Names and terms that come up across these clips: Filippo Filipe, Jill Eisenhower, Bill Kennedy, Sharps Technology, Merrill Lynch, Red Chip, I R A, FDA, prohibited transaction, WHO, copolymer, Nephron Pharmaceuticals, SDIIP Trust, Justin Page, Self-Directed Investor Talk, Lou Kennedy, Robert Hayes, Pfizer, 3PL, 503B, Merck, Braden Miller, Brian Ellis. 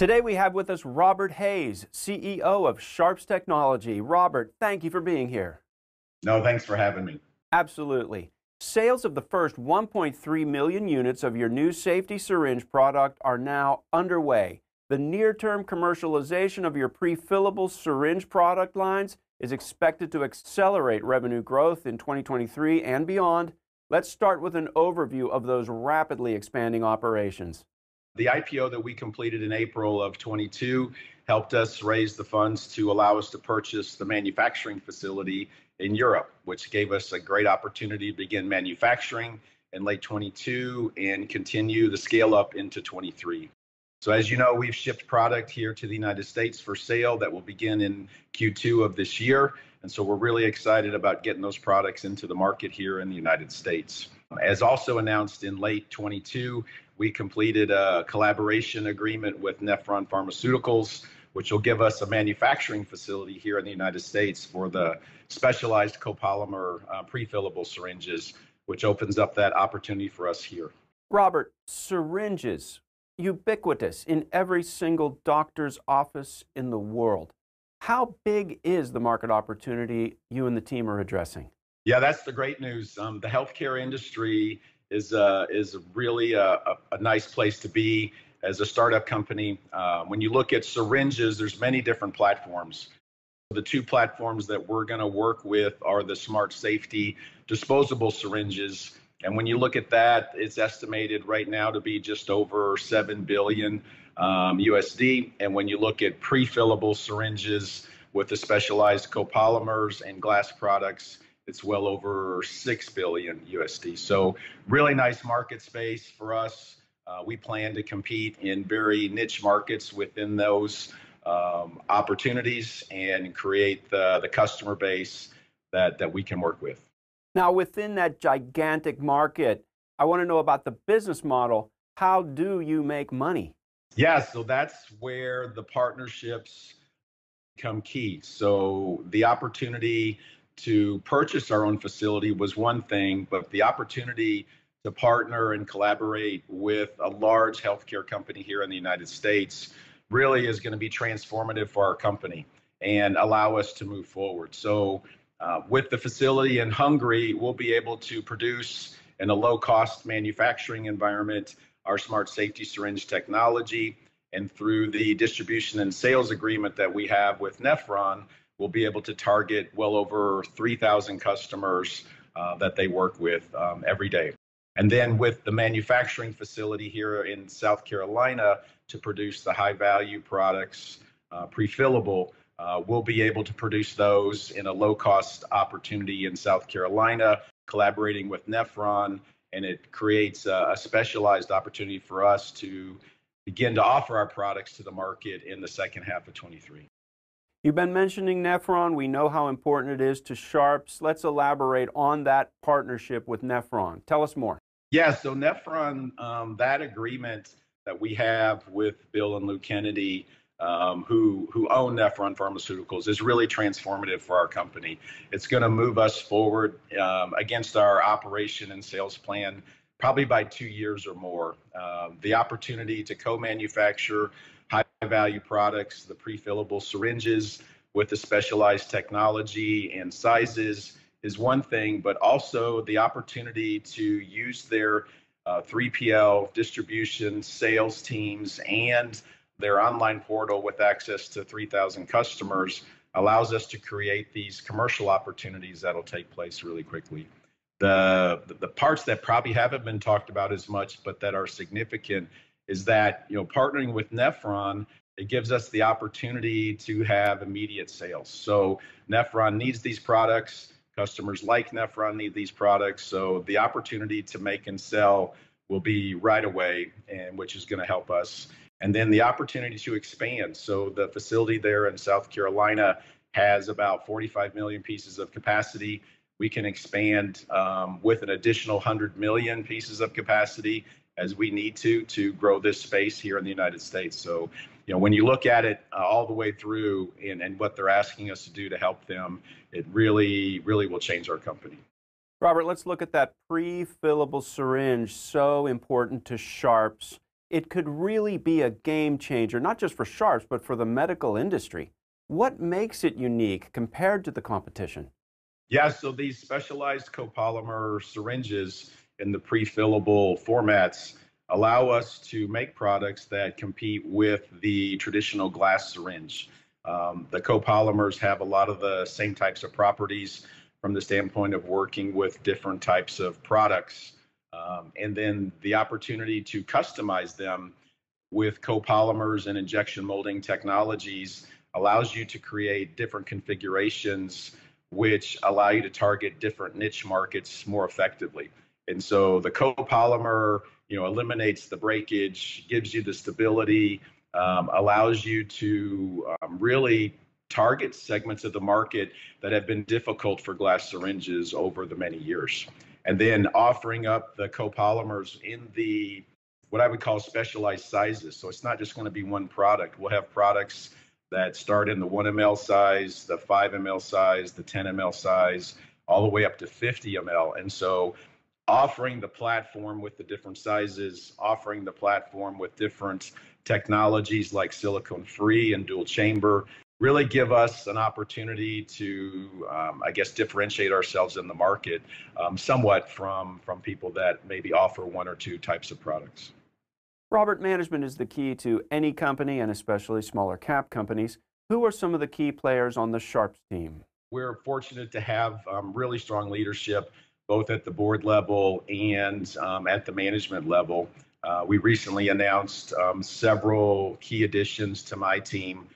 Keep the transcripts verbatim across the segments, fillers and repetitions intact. Today we have with us Robert Hayes, C E O of Sharps Technology. Robert, thank you for being here. No, thanks for having me. Absolutely. Sales of the first one point three million units of your new safety syringe product are now underway. The near-term commercialization of your prefillable syringe product lines is expected to accelerate revenue growth in twenty twenty-three and beyond. Let's start with an overview of those rapidly expanding operations. The I P O that we completed in April of twenty-two helped us raise the funds to allow us to purchase the manufacturing facility in Europe, which gave us a great opportunity to begin manufacturing in late twenty-two and continue the scale up into twenty-three. So as you know, we've shipped product here to the United States for sale that will begin in Q two of this year. And so we're really excited about getting those products into the market here in the United States. As also announced in late twenty-two, we completed a collaboration agreement with Nephron Pharmaceuticals, which will give us a manufacturing facility here in the United States for the specialized copolymer uh, prefillable syringes, which opens up that opportunity for us here. Robert, syringes. Ubiquitous in every single doctor's office in the world. How big is the market opportunity you and the team are addressing? Yeah, that's the great news. Um, the healthcare industry is, uh, is really a, a, a nice place to be as a startup company. Uh, when you look at syringes, there's many different platforms. The two platforms that we're going to work with are the Smart Safety disposable syringes. And when you look at that, it's estimated right now to be just over seven billion um, U S D. And when you look at prefillable syringes with the specialized copolymers and glass products, it's well over six billion U S D. So really nice market space for us. Uh, we plan to compete in very niche markets within those um, opportunities and create the, the customer base that, that we can work with. Now, within that gigantic market, I want to know about the business model. How do you make money? Yeah, so that's where the partnerships become key. So the opportunity to purchase our own facility was one thing, but the opportunity to partner and collaborate with a large healthcare company here in the United States really is going to be transformative for our company and allow us to move forward. So Uh, with the facility in Hungary, we'll be able to produce in a low-cost manufacturing environment our Smart Safety syringe technology, and through the distribution and sales agreement that we have with Nephron, we'll be able to target well over three thousand customers uh, that they work with um, every day. And then with the manufacturing facility here in South Carolina to produce the high-value products, uh, prefillable, Uh, we'll be able to produce those in a low-cost opportunity in South Carolina, collaborating with Nephron, and it creates a, a specialized opportunity for us to begin to offer our products to the market in the second half of twenty-three. You've been mentioning Nephron. We know how important it is to Sharps. Let's elaborate on that partnership with Nephron. Tell us more. Yeah, so Nephron, um, that agreement that we have with Bill and Lou Kennedy, Um, who, who own Nephron Pharmaceuticals, is really transformative for our company. It's going to move us forward um, against our operation and sales plan probably by two years or more. Um, the opportunity to co-manufacture high-value products, the prefillable syringes with the specialized technology and sizes is one thing, but also the opportunity to use their uh, three P L distribution sales teams and their online portal with access to three thousand customers allows us to create these commercial opportunities that'll take place really quickly. The, the parts that probably haven't been talked about as much, but that are significant, is that, you know, partnering with Nephron, it gives us the opportunity to have immediate sales. So Nephron needs these products. Customers like Nephron need these products. So the opportunity to make and sell will be right away, and which is going to help us. And then the opportunity to expand. So the facility there in South Carolina has about forty-five million pieces of capacity. We can expand um, with an additional one hundred million pieces of capacity as we need to, to grow this space here in the United States. So, you know, when you look at it uh, all the way through and, and what they're asking us to do to help them, it really, really will change our company. Robert, let's look at that prefillable syringe, so important to Sharps. It could really be a game changer, not just for Sharps, but for the medical industry. What makes it unique compared to the competition? Yeah, so these specialized copolymer syringes in the prefillable formats allow us to make products that compete with the traditional glass syringe. Um, the copolymers have a lot of the same types of properties from the standpoint of working with different types of products. Um, and then the opportunity to customize them with copolymers and injection molding technologies allows you to create different configurations which allow you to target different niche markets more effectively. And so the copolymer, you know, eliminates the breakage, gives you the stability, um, allows you to um, really target segments of the market that have been difficult for glass syringes over the many years. And then offering up the copolymers in the, what I would call specialized sizes. So it's not just going to be one product. We'll have products that start in the one M L size, the five M L size, the ten M L size, all the way up to fifty M L. And so offering the platform with the different sizes, offering the platform with different technologies like silicone-free and dual chamber, really give us an opportunity to, um, I guess, differentiate ourselves in the market um, somewhat from, from people that maybe offer one or two types of products. Robert, management is the key to any company, and especially smaller cap companies. Who are some of the key players on the Sharps team? We're fortunate to have um, really strong leadership, both at the board level and um, at the management level. Uh, we recently announced um, several key additions to my team.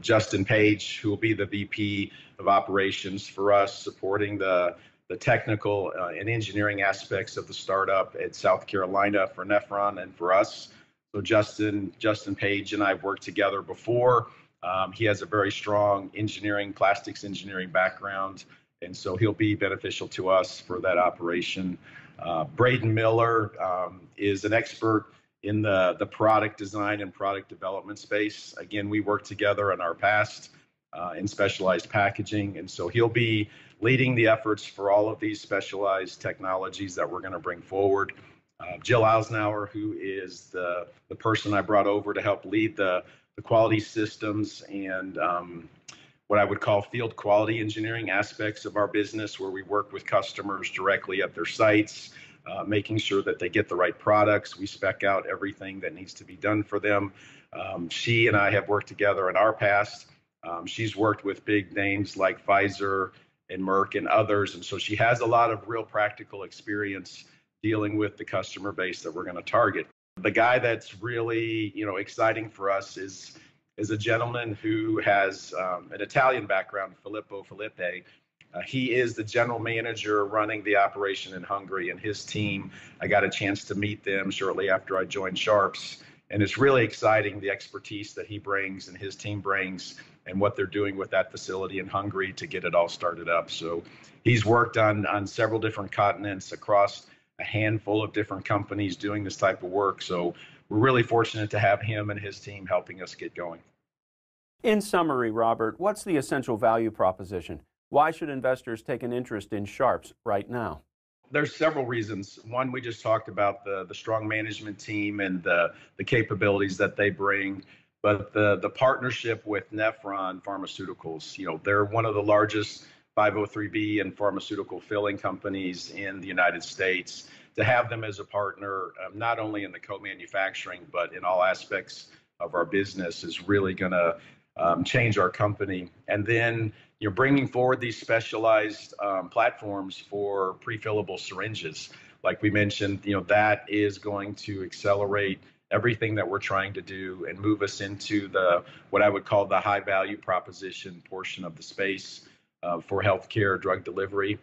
Justin Page, who will be the V P of operations for us, supporting the, the technical uh, and engineering aspects of the startup at South Carolina for Nephron and for us. So Justin, Justin Page and I have worked together before. Um, he has a very strong engineering, plastics engineering background, and so he'll be beneficial to us for that operation. Uh, Braden Miller um, is an expert in the, the product design and product development space. Again, we worked together in our past uh, in specialized packaging, and so he'll be leading the efforts for all of these specialized technologies that we're going to bring forward. Uh, Jill Eisenhower, who is the, the person I brought over to help lead the, the quality systems and um, what I would call field quality engineering aspects of our business, where we work with customers directly at their sites, Uh, making sure that they get the right products. We spec out everything that needs to be done for them. Um, she and I have worked together in our past. Um, she's worked with big names like Pfizer and Merck and others. And so she has a lot of real practical experience dealing with the customer base that we're going to target. The guy that's really, you know, exciting for us is, is a gentleman who has um, an Italian background, Filippo Filipe. Uh, he is the general manager running the operation in Hungary and his team. I got a chance to meet them shortly after I joined Sharps, and it's really exciting, the expertise that he brings and his team brings and what they're doing with that facility in Hungary to get it all started up. So he's worked on, on several different continents across a handful of different companies doing this type of work. So we're really fortunate to have him and his team helping us get going. In summary, Robert, what's the essential value proposition? Why should investors take an interest in Sharps right now? There's several reasons. One, we just talked about the, the strong management team and the, the capabilities that they bring, but the, the partnership with Nephron Pharmaceuticals. You know, they're one of the largest five oh three B and pharmaceutical filling companies in the United States. To have them as a partner, um, not only in the co-manufacturing, but in all aspects of our business is really going to Um, change our company. And then you're bringing forward these specialized um, platforms for prefillable syringes. Like we mentioned, you know, that is going to accelerate everything that we're trying to do and move us into the, what I would call the high value proposition portion of the space uh, for healthcare drug delivery.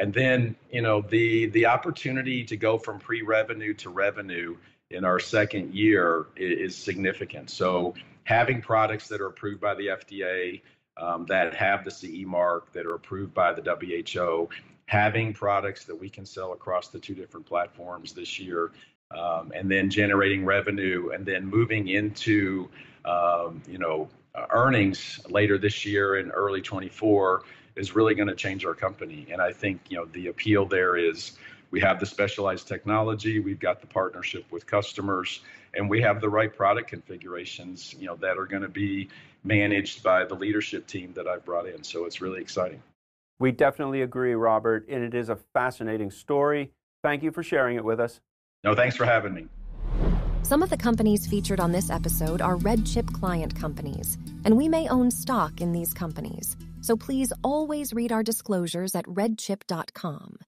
And then, you know, the, the opportunity to go from pre-revenue to revenue in our second year is, is significant. So having products that are approved by the F D A, um, that have the C E mark, that are approved by the W H O, having products that we can sell across the two different platforms this year, um, and then generating revenue, and then moving into um, you know, uh, earnings later this year and early twenty-four is really going to change our company. And I think, you know, the appeal there is We have the specialized technology, we've got the partnership with customers, and we have the right product configurations, you know, that are going to be managed by the leadership team that I've brought in. So it's really exciting. We definitely agree, Robert, and it is a fascinating story. Thank you for sharing it with us. No, thanks for having me. Some of the companies featured on this episode are Red Chip client companies, and we may own stock in these companies. So please always read our disclosures at red chip dot com.